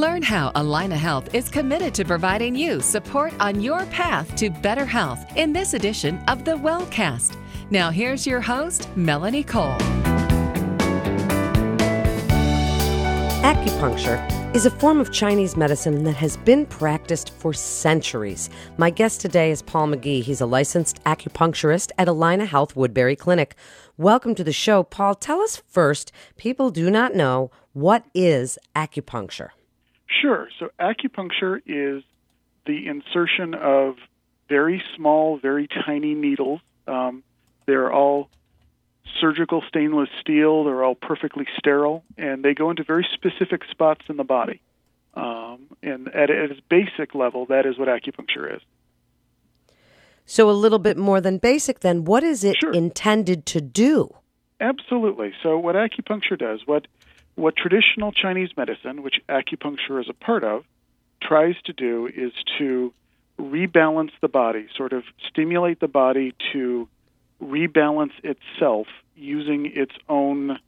Learn how Allina Health is committed to providing you support on your path to better health in this edition of the WellCast. Now here's your host, Melanie Cole. Acupuncture is a form of Chinese medicine that has been practiced for centuries. My guest today is Paul Magee. He's a licensed acupuncturist at Allina Health Woodbury Clinic. Welcome to the show, Paul. Tell us first, people do not know, what is acupuncture? Sure. So acupuncture is the insertion of very small, very tiny needles. They're all surgical stainless steel. They're all perfectly sterile, and they go into very specific spots in the body. And at its basic level, that is what acupuncture is. So a little bit more than basic, then. What is it intended to do? Absolutely. So what acupuncture does, what traditional Chinese medicine, which acupuncture is a part of, tries to do is to rebalance the body, sort of stimulate the body to rebalance itself using its own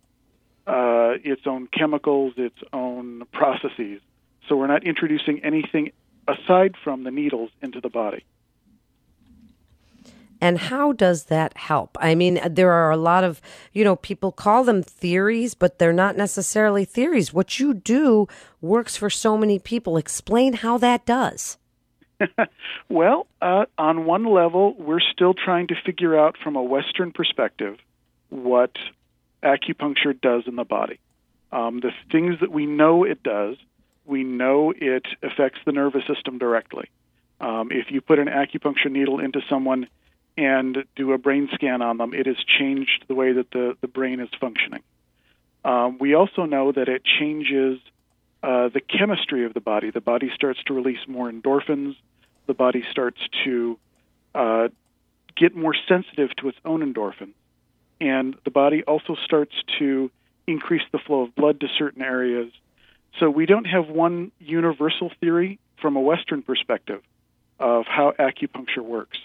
chemicals, its own processes. So we're not introducing anything aside from the needles into the body. And how does that help? I mean, there are a lot of, people call them theories, but they're not necessarily theories. What you do works for so many people. Explain how that does. Well, on one level, we're still trying to figure out from a Western perspective what acupuncture does in the body. The things that we know it does, we know it affects the nervous system directly. If you put an acupuncture needle into someone and do a brain scan on them, it has changed the way that the brain is functioning. We also know that it changes the chemistry of the body. The body starts to release more endorphins. The body starts to get more sensitive to its own endorphins. And the body also starts to increase the flow of blood to certain areas. So we don't have one universal theory from a Western perspective of how acupuncture works.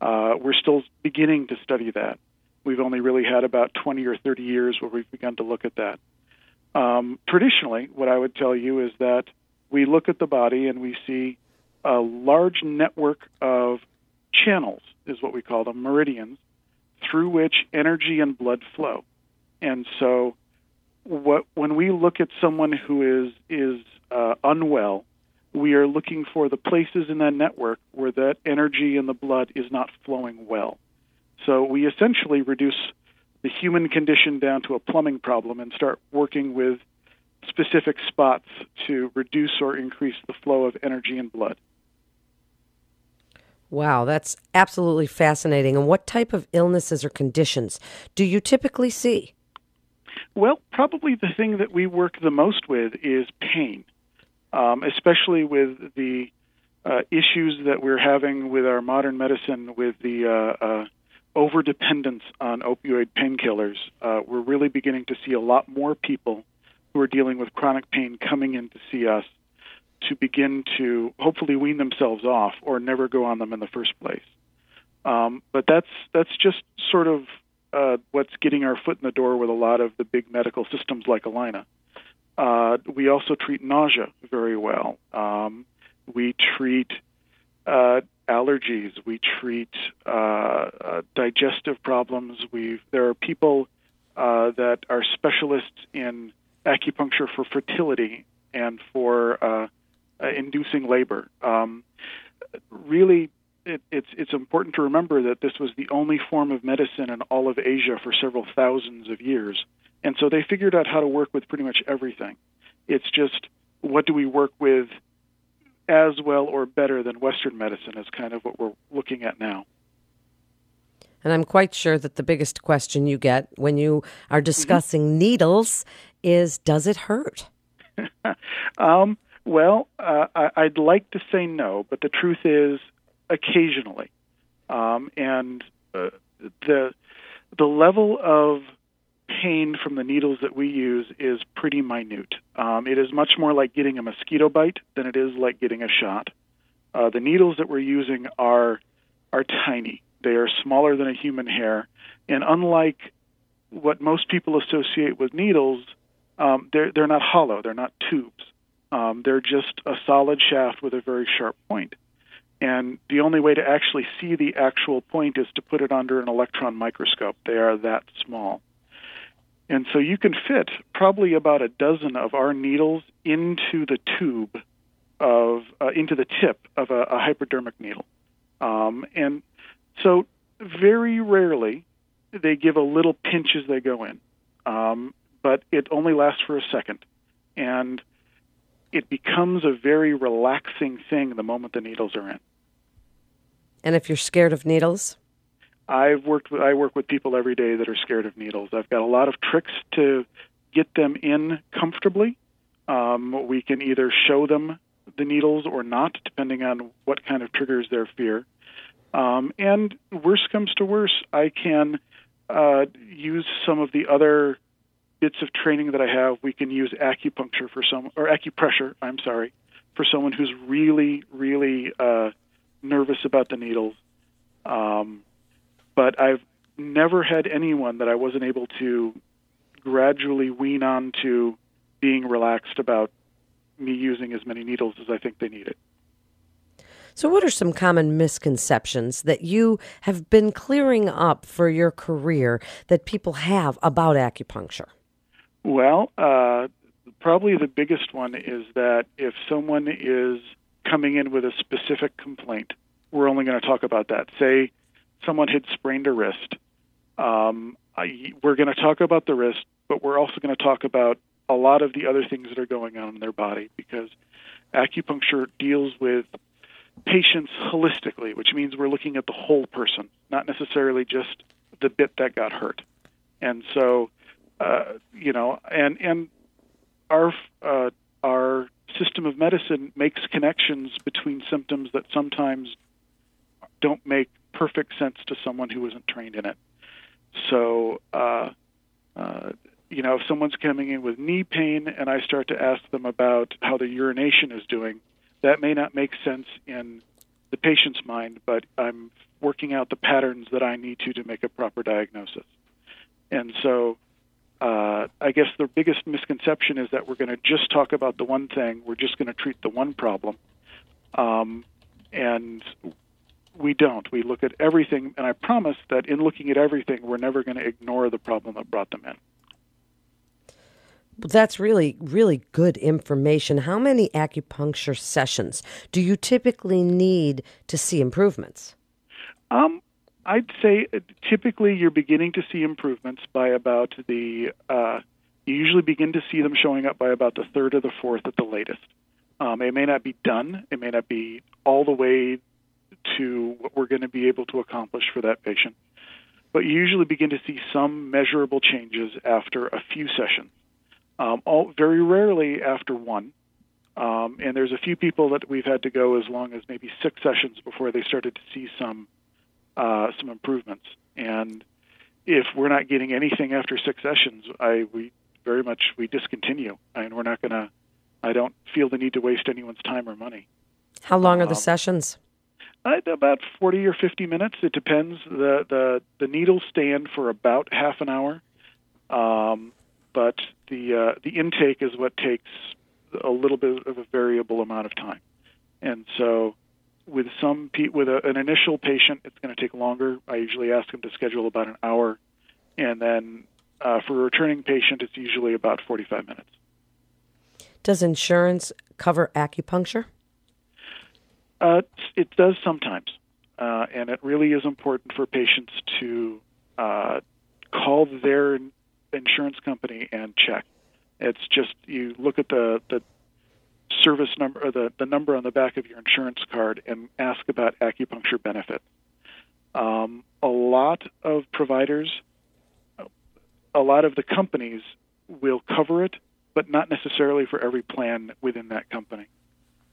We're still beginning to study that. We've only really had about 20 or 30 years where we've begun to look at that. Traditionally, what I would tell you is that we look at the body and we see a large network of channels, is what we call them, meridians, through which energy and blood flow. And so when we look at someone who is unwell, we are looking for the places in that network where that energy and the blood is not flowing well. So we essentially reduce the human condition down to a plumbing problem and start working with specific spots to reduce or increase the flow of energy and blood. Wow, that's absolutely fascinating. And what type of illnesses or conditions do you typically see? Well, probably the thing that we work the most with is pain, especially with the issues that we're having with our modern medicine, with the overdependence on opioid painkillers. We're really beginning to see a lot more people who are dealing with chronic pain coming in to see us to begin to hopefully wean themselves off or never go on them in the first place. But that's just sort of what's getting our foot in the door with a lot of the big medical systems like Allina. We also treat nausea very well. We treat allergies. We treat digestive problems. There are people that are specialists in acupuncture for fertility and for inducing labor. Really, it's important to remember that this was the only form of medicine in all of Asia for several thousands of years. And so they figured out how to work with pretty much everything. It's just, what do we work with as well or better than Western medicine is kind of what we're looking at now. And I'm quite sure that the biggest question you get when you are discussing needles is, does it hurt? I'd like to say no, but the truth is occasionally. The level of pain from the needles that we use is pretty minute. It is much more like getting a mosquito bite than it is like getting a shot. The needles that we're using are tiny. They are smaller than a human hair, and unlike what most people associate with needles, they're not hollow. They're not tubes. They're just a solid shaft with a very sharp point. And the only way to actually see the actual point is to put it under an electron microscope. They are that small. And so you can fit probably about a dozen of our needles into the tube of, into the tip of a hypodermic needle. And so very rarely they give a little pinch as they go in. But it only lasts for a second. And it becomes a very relaxing thing the moment the needles are in. And if you're scared of needles? I work with people every day that are scared of needles. I've got a lot of tricks to get them in comfortably. We can either show them the needles or not, depending on what kind of triggers their fear. And worse comes to worse, I can use some of the other bits of training that I have. We can use acupuncture for some, or acupressure, I'm sorry, for someone who's really, really nervous about the needles. But I've never had anyone that I wasn't able to gradually wean on to being relaxed about me using as many needles as I think they needed. So what are some common misconceptions that you have been clearing up for your career that people have about acupuncture? Well, probably the biggest one is that if someone is coming in with a specific complaint, we're only going to talk about that. Say someone had sprained a wrist. We're going to talk about the wrist, but we're also going to talk about a lot of the other things that are going on in their body, because acupuncture deals with patients holistically, which means we're looking at the whole person, not necessarily just the bit that got hurt. And so, and our system of medicine makes connections between symptoms that sometimes don't make perfect sense to someone who isn't trained in it. So, if someone's coming in with knee pain and I start to ask them about how their urination is doing, that may not make sense in the patient's mind, but I'm working out the patterns that I need to make a proper diagnosis. And so I guess the biggest misconception is that we're going to just talk about the one thing, we're just going to treat the one problem, and we don't. We look at everything, and I promise that in looking at everything, we're never going to ignore the problem that brought them in. That's really, really good information. How many acupuncture sessions do you typically need to see improvements? I'd say typically you're beginning to see improvements by about you usually begin to see them showing up by about the third or the fourth at the latest. It may not be done. It may not be all the way to what we're going to be able to accomplish for that patient. But you usually begin to see some measurable changes after a few sessions. Very rarely after one, and there's a few people that we've had to go as long as maybe 6 sessions before they started to see some improvements. And if we're not getting anything after 6 sessions, we discontinue, and we're not gonna. I don't feel the need to waste anyone's time or money. How long are the sessions? About 40 or 50 minutes. It depends. The needles stay in for about half an hour. But the intake is what takes a little bit of a variable amount of time. And so with an initial patient, it's going to take longer. I usually ask them to schedule about an hour. And then for a returning patient, it's usually about 45 minutes. Does insurance cover acupuncture? It does sometimes. And it really is important for patients to call their insurance company and check. It's just you look at the service number or the number on the back of your insurance card and ask about acupuncture benefit. A lot of providers, a lot of the companies will cover it, but not necessarily for every plan within that company.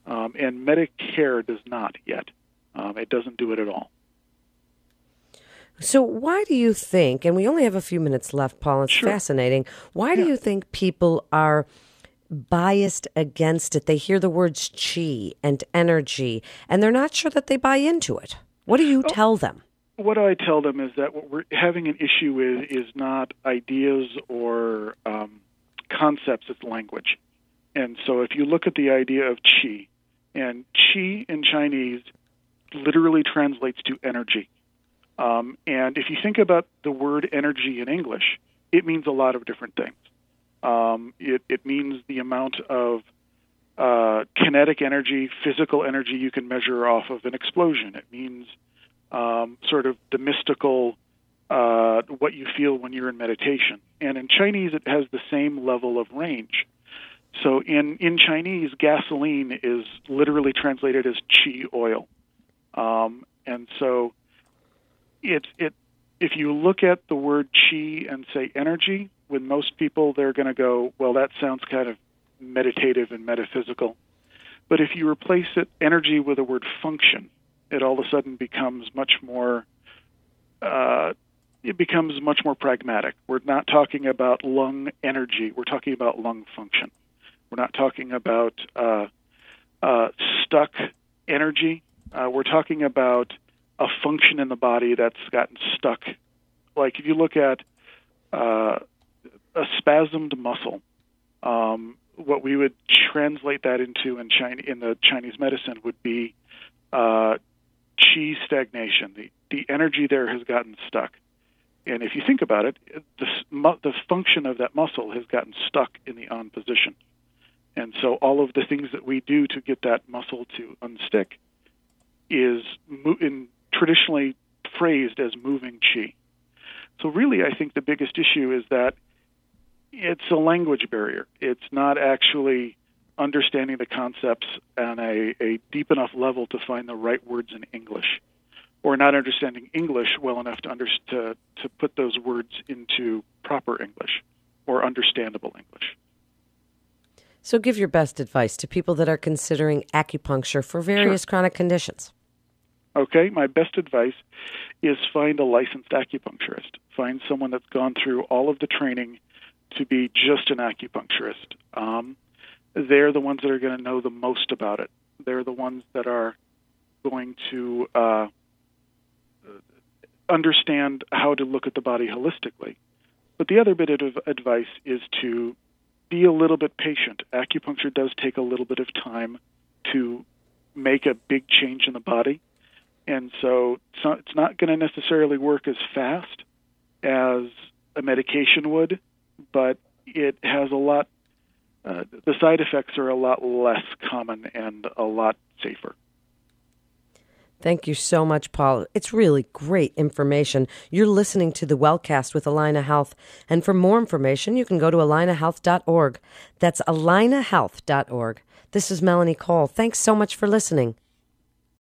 And Medicare does not yet. It doesn't do it at all. So why do you think, and we only have a few minutes left, Paul, it's sure. Fascinating, why do you think people are biased against it? They hear the words chi and energy, and they're not sure that they buy into it. What do you tell them? What I tell them is that what we're having an issue with is not ideas or concepts, it's language. And so if you look at the idea of qi, and qi in Chinese literally translates to energy. And if you think about the word energy in English, it means a lot of different things. It means the amount of kinetic energy, physical energy you can measure off of an explosion. It means sort of the mystical, what you feel when you're in meditation. And in Chinese, it has the same level of range. So in Chinese, gasoline is literally translated as qi oil. And so if you look at the word qi and say energy, with most people, they're going to go, well, that sounds kind of meditative and metaphysical. But if you replace it, energy, with the word function, it all of a sudden becomes much more pragmatic. We're not talking about lung energy. We're talking about lung function. We're not talking about stuck energy. We're talking about a function in the body that's gotten stuck. Like if you look at a spasmed muscle, what we would translate that into in the Chinese medicine would be qi stagnation. The energy there has gotten stuck. And if you think about it, the function of that muscle has gotten stuck in the on position. And so all of the things that we do to get that muscle to unstick is traditionally phrased as moving qi. So really, I think the biggest issue is that it's a language barrier. It's not actually understanding the concepts on a deep enough level to find the right words in English, or not understanding English well enough to put those words into proper English or understandable English. So give your best advice to people that are considering acupuncture for various chronic conditions. Okay, my best advice is find a licensed acupuncturist. Find someone that's gone through all of the training to be just an acupuncturist. They're the ones that are going to know the most about it. They're the ones that are going to understand how to look at the body holistically. But the other bit of advice is to be a little bit patient. Acupuncture does take a little bit of time to make a big change in the body. And so it's not going to necessarily work as fast as a medication would, but it has a lot, the side effects are a lot less common and a lot safer. Thank you so much, Paul. It's really great information. You're listening to the WellCast with Allina Health. And for more information, you can go to allinahealth.org. That's allinahealth.org. This is Melanie Cole. Thanks so much for listening.